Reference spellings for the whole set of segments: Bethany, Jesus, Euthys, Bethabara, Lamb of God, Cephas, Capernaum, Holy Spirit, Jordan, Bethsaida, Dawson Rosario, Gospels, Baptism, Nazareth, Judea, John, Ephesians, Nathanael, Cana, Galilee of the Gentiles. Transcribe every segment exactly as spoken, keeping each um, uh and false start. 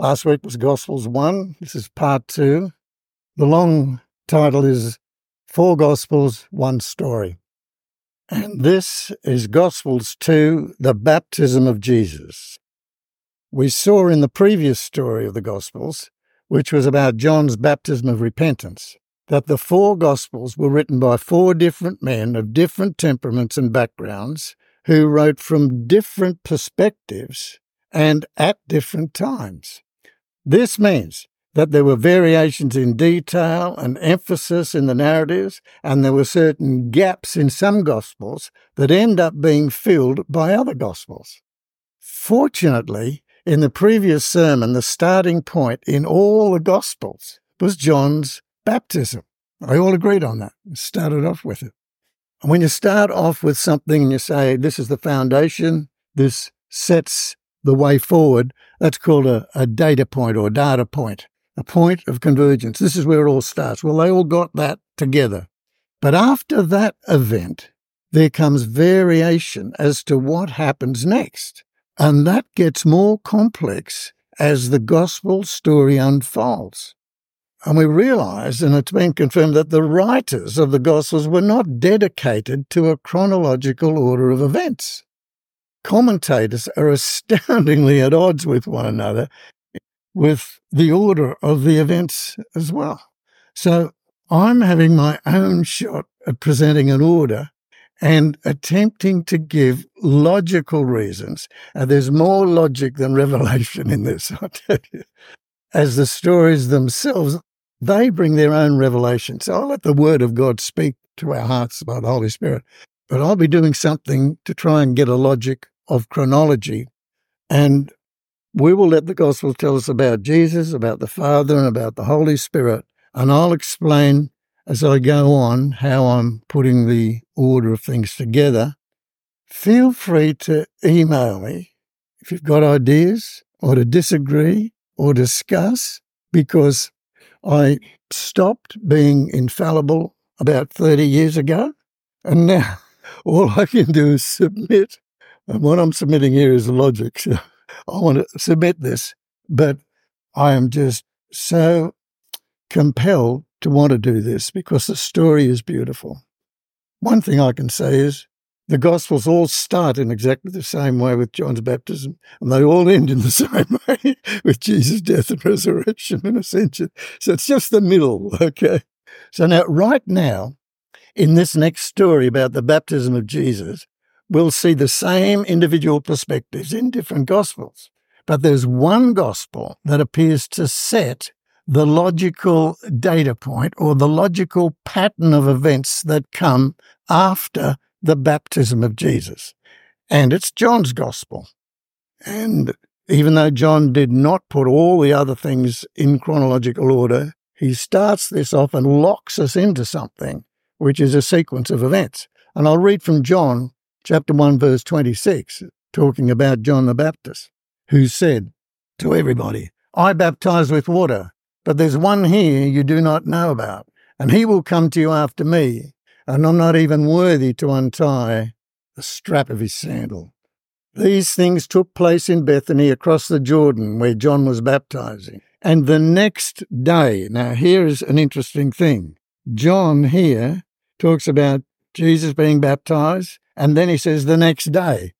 Last week was Gospels one. This is part two. The long title is Four Gospels, One Story. And this is Gospels two, The Baptism of Jesus. We saw in the previous story of the Gospels, which was about John's baptism of repentance, that the four Gospels were written by four different men of different temperaments and backgrounds who wrote from different perspectives and at different times. This means that there were variations in detail and emphasis in the narratives, and there were certain gaps in some Gospels that end up being filled by other Gospels. Fortunately, in the previous sermon, the starting point in all the Gospels was John's baptism. I all agreed on that. We started off with it. And when you start off with something and you say, this is the foundation, this sets the way forward, that's called a, a data point or data point, a point of convergence. This is where it all starts. Well, they all got that together. But after that event, there comes variation as to what happens next. And that gets more complex as the gospel story unfolds. And we realize, and it's been confirmed, that the writers of the Gospels were not dedicated to a chronological order of events. Commentators are astoundingly at odds with one another with the order of the events as well. So I'm having my own shot at presenting an order and attempting to give logical reasons. And there's more logic than revelation in this, I tell you. As the stories themselves, they bring their own revelation. So I'll let the Word of God speak to our hearts by the Holy Spirit. But I'll be doing something to try and get a logic of chronology. And we will let the Gospel tell us about Jesus, about the Father, and about the Holy Spirit. And I'll explain as I go on how I'm putting the order of things together. Feel free to email me if you've got ideas or to disagree or discuss, because I stopped being infallible about thirty years ago, and now all I can do is submit, and what I'm submitting here is logic, so I want to submit this, but I am just so compelled to want to do this because the story is beautiful. One thing I can say is the Gospels all start in exactly the same way with John's baptism, and they all end in the same way with Jesus' death and resurrection and ascension. So it's just the middle, okay? So now, right now, in this next story about the baptism of Jesus, we'll see the same individual perspectives in different Gospels. But there's one Gospel that appears to set the logical data point or the logical pattern of events that come after the baptism of Jesus. And it's John's Gospel. And even though John did not put all the other things in chronological order, he starts this off and locks us into something, which is a sequence of events. And I'll read from John chapter one, verse twenty-six, talking about John the Baptist, who said to everybody, I baptize with water, but there's one here you do not know about, and he will come to you after me, and I'm not even worthy to untie the strap of his sandal. These things took place in Bethany across the Jordan where John was baptizing. And the next day, now here is an interesting thing. John here talks about Jesus being baptized, and then he says the next day.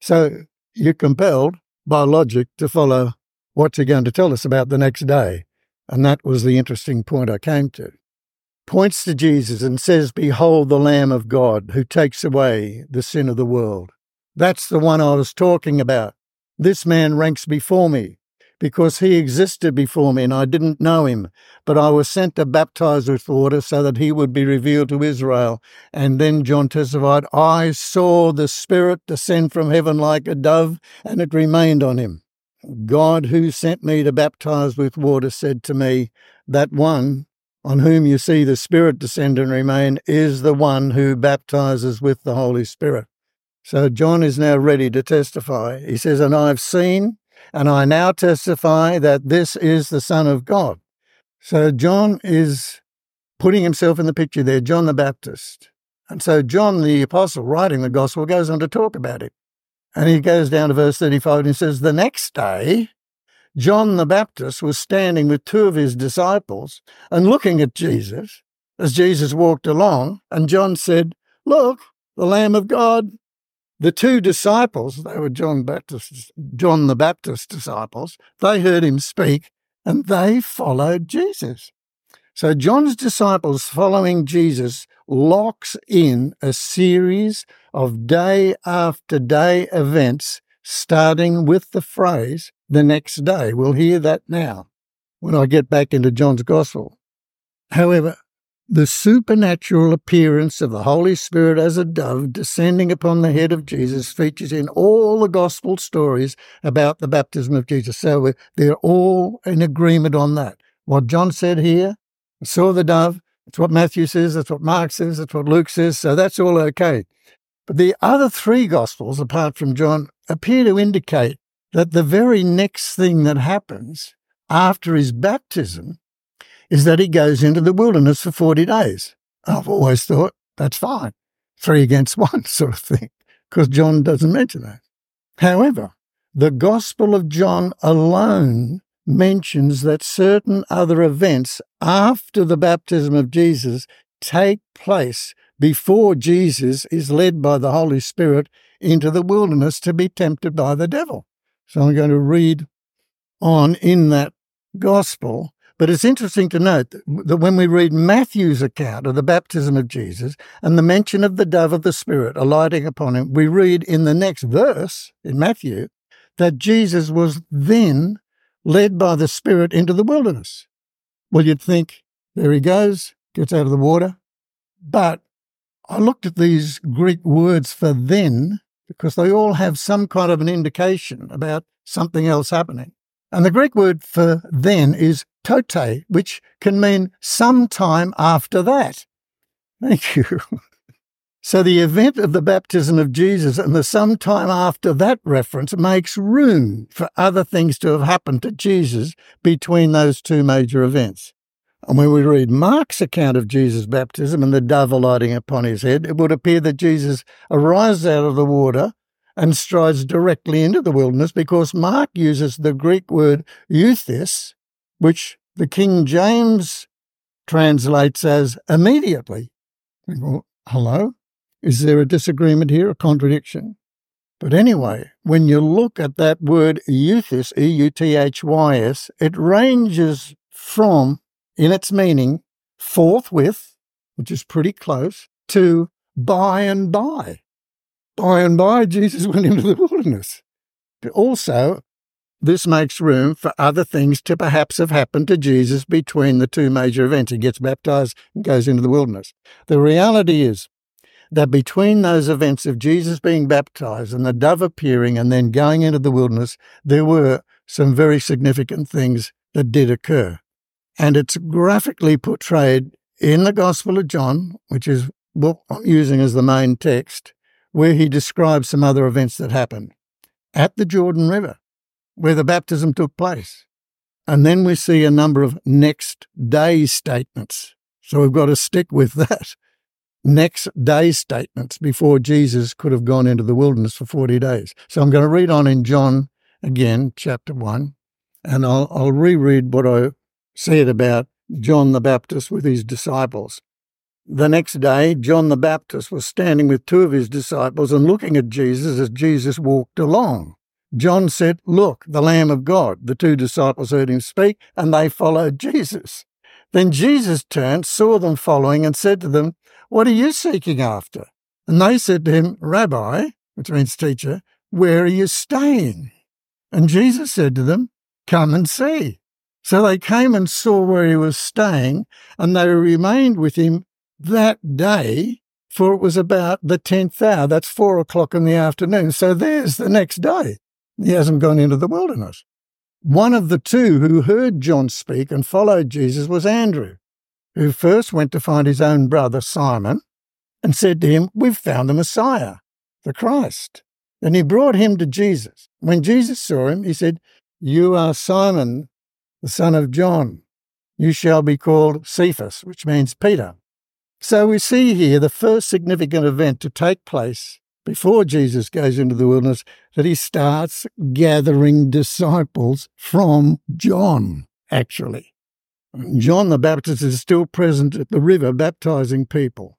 So you're compelled by logic to follow what you're going to tell us about the next day. And that was the interesting point I came to. Points to Jesus and says, behold the Lamb of God who takes away the sin of the world. That's the one I was talking about. This man ranks before me because he existed before me and I didn't know him, but I was sent to baptize with water so that he would be revealed to Israel. And then John testified, I saw the Spirit descend from heaven like a dove and it remained on him. God who sent me to baptize with water said to me, that one on whom you see the Spirit descend and remain is the one who baptizes with the Holy Spirit. So John is now ready to testify. He says, and I've seen, and I now testify that this is the Son of God. So John is putting himself in the picture there, John the Baptist. And so John the Apostle, writing the Gospel, goes on to talk about it. And he goes down to verse thirty-five and he says, the next day, John the Baptist was standing with two of his disciples and looking at Jesus as Jesus walked along, and John said, "Look, the Lamb of God." The two disciples, they were John, Baptist, John the Baptist's disciples, they heard him speak and they followed Jesus. So John's disciples following Jesus locks in a series of day after day events, starting with the phrase, "the next day." We'll hear that now when I get back into John's Gospel. However, the supernatural appearance of the Holy Spirit as a dove descending upon the head of Jesus features in all the Gospel stories about the baptism of Jesus. So they're all in agreement on that. What John said here, "I saw the dove," that's what Matthew says, that's what Mark says, that's what Luke says, so that's all okay. But the other three Gospels, apart from John, appear to indicate that the very next thing that happens after his baptism is that he goes into the wilderness for forty days. I've always thought, that's fine, three against one sort of thing, because John doesn't mention that. However, the Gospel of John alone mentions that certain other events after the baptism of Jesus take place before Jesus is led by the Holy Spirit into the wilderness to be tempted by the devil. So I'm going to read on in that Gospel. But it's interesting to note that when we read Matthew's account of the baptism of Jesus and the mention of the dove of the Spirit alighting upon him, we read in the next verse in Matthew that Jesus was then led by the Spirit into the wilderness. Well, you'd think, there he goes, gets out of the water. But I looked at these Greek words for "then" because they all have some kind of an indication about something else happening. And the Greek word for "then" is tote, which can mean sometime after that. Thank you. So the event of the baptism of Jesus and the sometime after that reference makes room for other things to have happened to Jesus between those two major events. And when we read Mark's account of Jesus' baptism and the dove alighting upon his head, it would appear that Jesus arises out of the water and strides directly into the wilderness, because Mark uses the Greek word euthys, which the King James translates as "immediately." Well, hello? Is there a disagreement here, a contradiction? But anyway, when you look at that word euthys, E U T H Y S, it ranges from, in its meaning, forthwith, which is pretty close, to by and by. By and by, Jesus went into the wilderness. But also, this makes room for other things to perhaps have happened to Jesus between the two major events. He gets baptized and goes into the wilderness. The reality is that between those events of Jesus being baptized and the dove appearing and then going into the wilderness, there were some very significant things that did occur. And it's graphically portrayed in the Gospel of John, which is what I'm using as the main text, where he describes some other events that happened at the Jordan River, where the baptism took place. And then we see a number of next day statements. So we've got to stick with that. Next day statements before Jesus could have gone into the wilderness for forty days. So I'm going to read on in John again, chapter one, and I'll, I'll reread what I said about John the Baptist with his disciples. The next day, John the Baptist was standing with two of his disciples and looking at Jesus as Jesus walked along. John said, "Look, the Lamb of God." The two disciples heard him speak, and they followed Jesus. Then Jesus turned, saw them following, and said to them, "What are you seeking after?" And they said to him, "Rabbi," which means teacher, "where are you staying?" And Jesus said to them, "Come and see." So they came and saw where he was staying, and they remained with him that day, for it was about the tenth hour. That's four o'clock in the afternoon. So there's the next day. He hasn't gone into the wilderness. One of the two who heard John speak and followed Jesus was Andrew, who first went to find his own brother Simon and said to him, "We've found the Messiah, the Christ." Then he brought him to Jesus. When Jesus saw him, he said, "You are Simon, the son of John. You shall be called Cephas," which means Peter. So we see here the first significant event to take place before Jesus goes into the wilderness, that he starts gathering disciples from John, actually. John the Baptist is still present at the river baptizing people.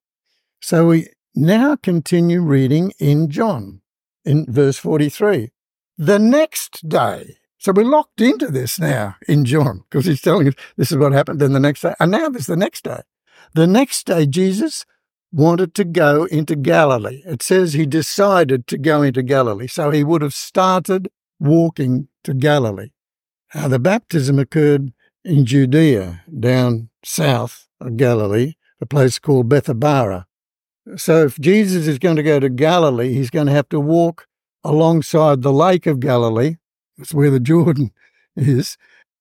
So we now continue reading in John, in verse forty-three. The next day. So we're locked into this now in John, because he's telling us this is what happened then the next day. And now there's the next day. The next day, Jesus wanted to go into Galilee. It says he decided to go into Galilee. So he would have started walking to Galilee. Now, the baptism occurred in Judea, down south of Galilee, a place called Bethabara. So if Jesus is going to go to Galilee, he's going to have to walk alongside the Lake of Galilee. That's where the Jordan is,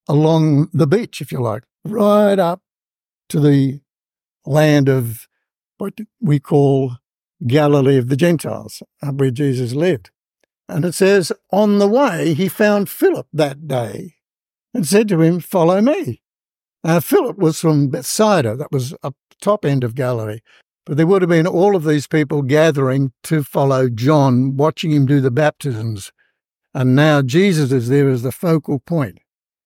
along the beach, if you like, right up to the land of what we call Galilee of the Gentiles, where Jesus lived. And it says, on the way, he found Philip that day and said to him, follow me. Now, Philip was from Bethsaida, that was up the top end of Galilee. But there would have been all of these people gathering to follow John, watching him do the baptisms. And now Jesus is there as the focal point.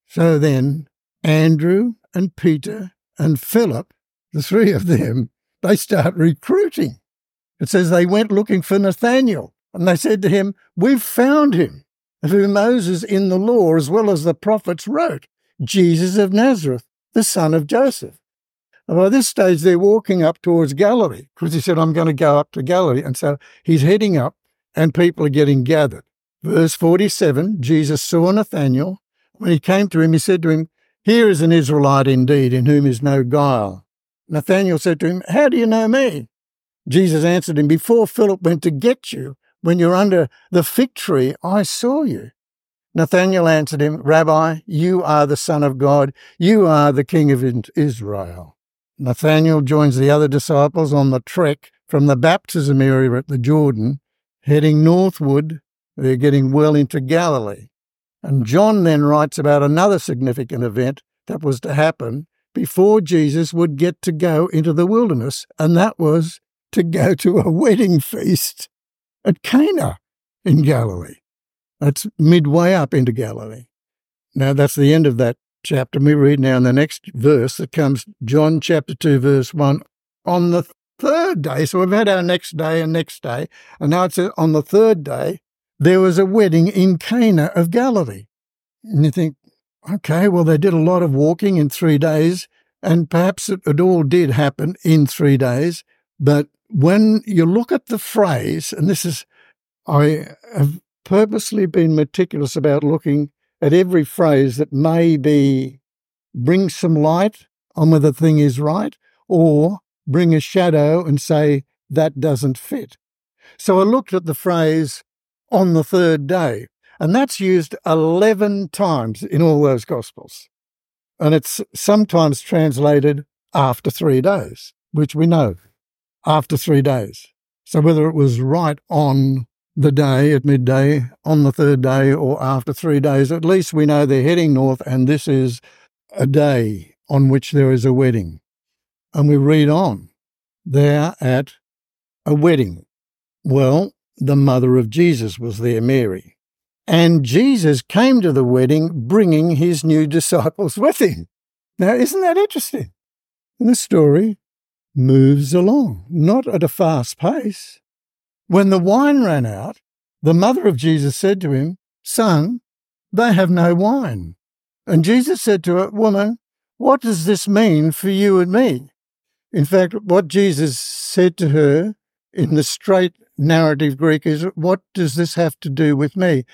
So then Andrew and Peter and Philip, the three of them, they start recruiting. It says they went looking for Nathanael, and they said to him, we've found him, of whom Moses in the law as well as the prophets wrote, Jesus of Nazareth, the son of Joseph. And by this stage, they're walking up towards Galilee, because he said, I'm going to go up to Galilee. And so he's heading up, and people are getting gathered. Verse forty-seven, Jesus saw Nathanael. When he came to him, he said to him, here is an Israelite indeed, in whom is no guile. Nathanael said to him, how do you know me? Jesus answered him, before Philip went to get you, when you were under the fig tree, I saw you. Nathanael answered him, Rabbi, you are the Son of God. You are the King of Israel. Nathanael joins the other disciples on the trek from the baptism area at the Jordan, heading northward. They're getting well into Galilee. And John then writes about another significant event that was to happen before Jesus would get to go into the wilderness, and that was to go to a wedding feast at Cana in Galilee. That's midway up into Galilee. Now, that's the end of that chapter. We read now in the next verse that comes, John chapter two, verse one, on the third day. So we've had our next day and next day, and now it says on the third day, there was a wedding in Cana of Galilee. And you think, okay, well, they did a lot of walking in three days, and perhaps it, it all did happen in three days. But when you look at the phrase, and this is, I have purposely been meticulous about looking at every phrase that maybe brings some light on whether the thing is right, or bring a shadow and say, that doesn't fit. So I looked at the phrase, on the third day. And that's used eleven times in all those Gospels. And it's sometimes translated after three days, which we know, after three days. So whether it was right on the day, at midday, on the third day, or after three days, at least we know they're heading north, and this is a day on which there is a wedding. And we read on. They're at a wedding. Well, the mother of Jesus was there, Mary. And Jesus came to the wedding, bringing his new disciples with him. Now, isn't that interesting? And the story moves along, not at a fast pace. When the wine ran out, the mother of Jesus said to him, Son, they have no wine. And Jesus said to her, Woman, what does this mean for you and me? In fact, what Jesus said to her in the straight narrative Greek is, what does this have to do with me?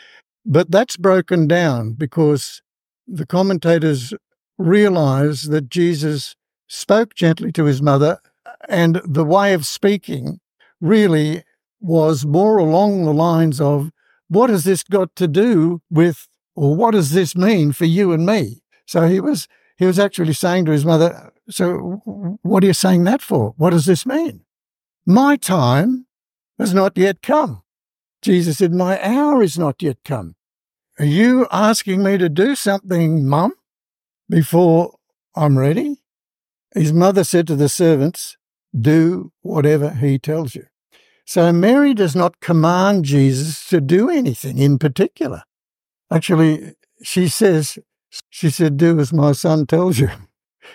But that's broken down because the commentators realize that Jesus spoke gently to his mother, and the way of speaking really was more along the lines of, what has this got to do with, or what does this mean for you and me? So he was he was actually saying to his mother, so what are you saying that for? What does this mean? My time has not yet come. Jesus said, my hour is not yet come. Are you asking me to do something, Mum, before I'm ready? His mother said to the servants, do whatever he tells you. So Mary does not command Jesus to do anything in particular. Actually, she says, she said, do as my son tells you.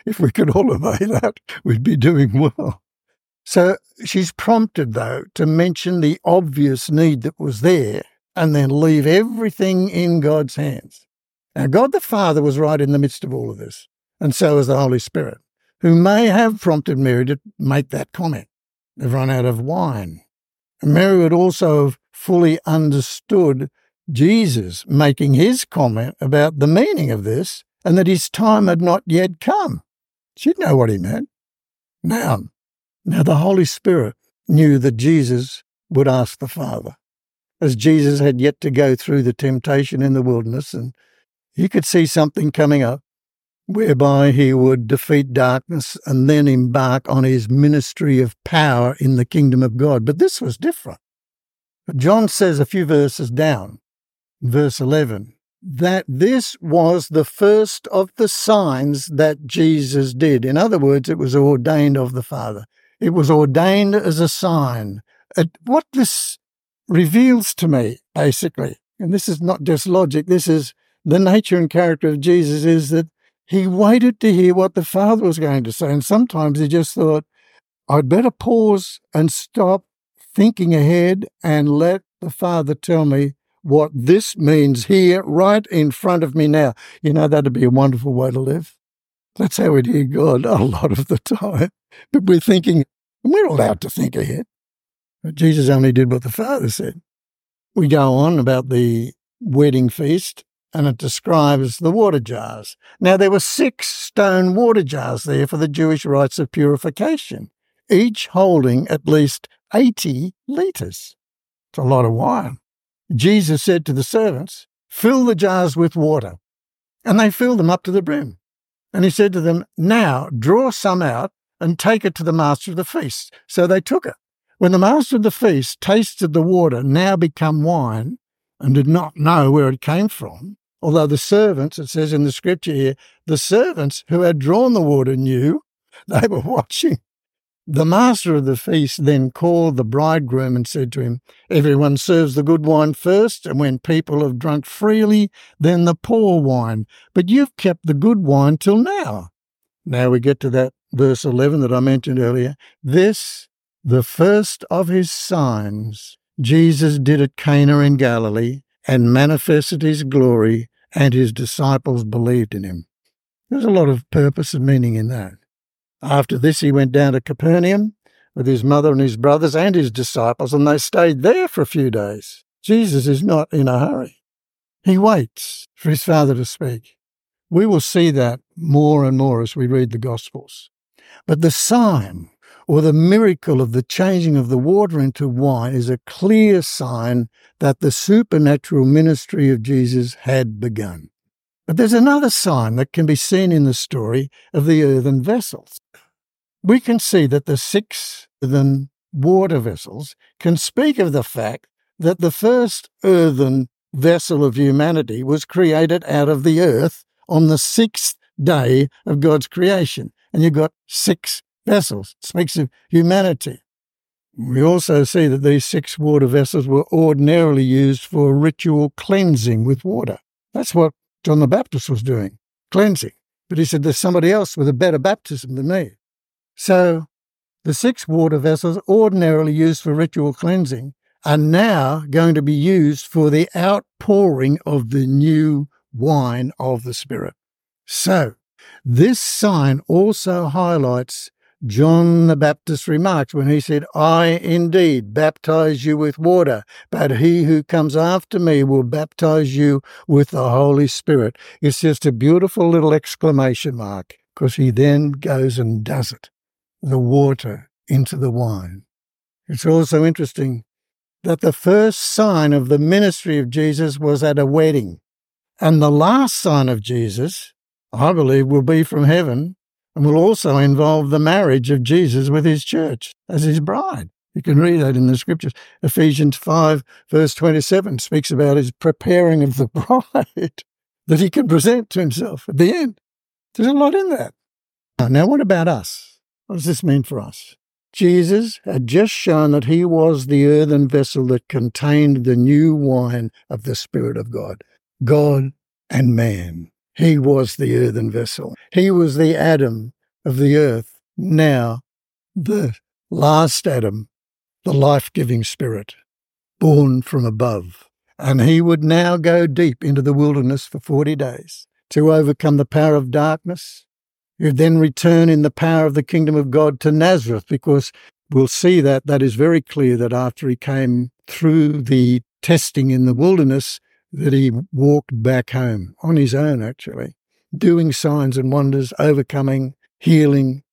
If we could all obey that, we'd be doing well. So she's prompted, though, to mention the obvious need that was there and then leave everything in God's hands. Now, God the Father was right in the midst of all of this, and so was the Holy Spirit, who may have prompted Mary to make that comment. They've run out of wine. And Mary would also have fully understood Jesus making his comment about the meaning of this and that his time had not yet come. She'd know what he meant. Now, now the Holy Spirit knew that Jesus would ask the Father, as Jesus had yet to go through the temptation in the wilderness, and he could see something coming up whereby he would defeat darkness and then embark on his ministry of power in the kingdom of God. But this was different. John says a few verses down, verse eleven, that this was the first of the signs that Jesus did. In other words, it was ordained of the Father. It was ordained as a sign. What this reveals to me, basically, and this is not just logic, this is the nature and character of Jesus, is that he waited to hear what the Father was going to say. And sometimes he just thought, I'd better pause and stop thinking ahead and let the Father tell me what this means here right in front of me now. You know, that'd be a wonderful way to live. That's how we'd hear God a lot of the time. But we're thinking, and we're allowed to think ahead. But Jesus only did what the Father said. We go on about the wedding feast, and it describes the water jars. Now, there were six stone water jars there for the Jewish rites of purification, each holding at least eighty litres. It's a lot of wine. Jesus said to the servants, fill the jars with water. And they filled them up to the brim. And he said to them, now draw some out and take it to the master of the feast. So they took it. When the master of the feast tasted the water, now become wine, and did not know where it came from, although the servants, it says in the scripture here, the servants who had drawn the water knew, they were watching. The master of the feast then called the bridegroom and said to him, everyone serves the good wine first, and when people have drunk freely, then the poor wine. But you've kept the good wine till now. Now we get to that verse eleven that I mentioned earlier. This, the first of his signs, Jesus did at Cana in Galilee, and manifested his glory, and his disciples believed in him. There's a lot of purpose and meaning in that. After this, he went down to Capernaum with his mother and his brothers and his disciples, and they stayed there for a few days. Jesus is not in a hurry. He waits for his Father to speak. We will see that more and more as we read the Gospels. But the sign, or the miracle of the changing of the water into wine, is a clear sign that the supernatural ministry of Jesus had begun. But there's another sign that can be seen in the story of the earthen vessels. We can see that the six earthen water vessels can speak of the fact that the first earthen vessel of humanity was created out of the earth on the sixth day of God's creation. And you've got six vessels. It speaks of humanity. We also see that these six water vessels were ordinarily used for ritual cleansing with water. That's what John the Baptist was doing, cleansing. But he said, there's somebody else with a better baptism than me. So the six water vessels ordinarily used for ritual cleansing are now going to be used for the outpouring of the new wine of the Spirit. So this sign also highlights John the Baptist's remarks when he said, I indeed baptize you with water, but he who comes after me will baptize you with the Holy Spirit. It's just a beautiful little exclamation mark, because he then goes and does it, the water into the wine. It's also interesting that the first sign of the ministry of Jesus was at a wedding, and the last sign of Jesus, I believe, will be from heaven, and will also involve the marriage of Jesus with his church as his bride. You can read that in the scriptures. Ephesians five, verse twenty-seven speaks about his preparing of the bride that he can present to himself at the end. There's a lot in that. Now, what about us? What does this mean for us? Jesus had just shown that he was the earthen vessel that contained the new wine of the Spirit of God, God and man. He was the earthen vessel. He was the Adam of the earth, now the last Adam, the life-giving Spirit, born from above. And he would now go deep into the wilderness for forty days to overcome the power of darkness. He'd then return in the power of the kingdom of God to Nazareth, because we'll see that that is very clear that after he came through the testing in the wilderness, that he walked back home on his own, actually, doing signs and wonders, overcoming, healing,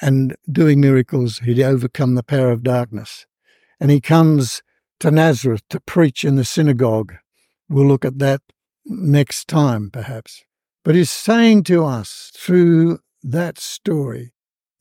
and doing miracles. He'd overcome the power of darkness. And he comes to Nazareth to preach in the synagogue. We'll look at that next time, perhaps. But he's saying to us through that story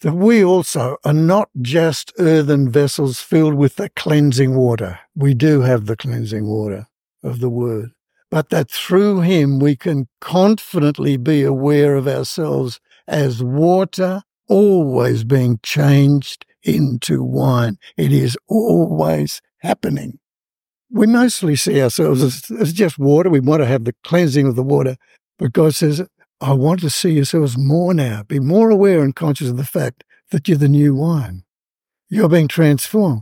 that we also are not just earthen vessels filled with the cleansing water. We do have the cleansing water of the Word. But that through him we can confidently be aware of ourselves as water always being changed into wine. It is always happening. We mostly see ourselves as, as just water. We want to have the cleansing of the water. But God says, I want to see yourselves more now. Be more aware and conscious of the fact that you're the new wine. You're being transformed.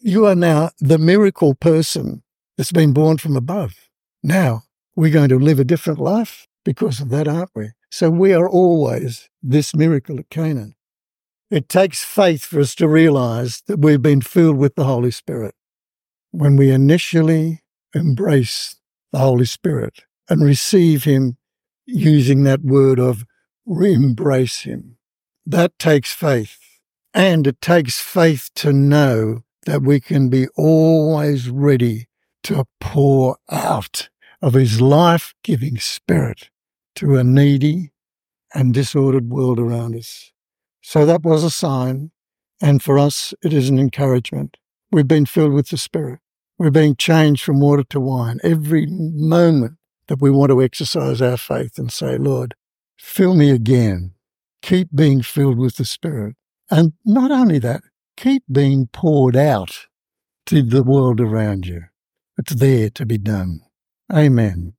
You are now the miracle person that's been born from above. Now, we're going to live a different life because of that, aren't we? So we are always this miracle at Cana. It takes faith for us to realize that we've been filled with the Holy Spirit. When we initially embrace the Holy Spirit and receive him using that word of re-embrace him, that takes faith. And it takes faith to know that we can be always ready to pour out of his life-giving Spirit to a needy and disordered world around us. So that was a sign, and for us it is an encouragement. We've been filled with the Spirit. We're being changed from water to wine every moment that we want to exercise our faith and say, Lord, fill me again. Keep being filled with the Spirit. And not only that, keep being poured out to the world around you. It's there to be done. Amen.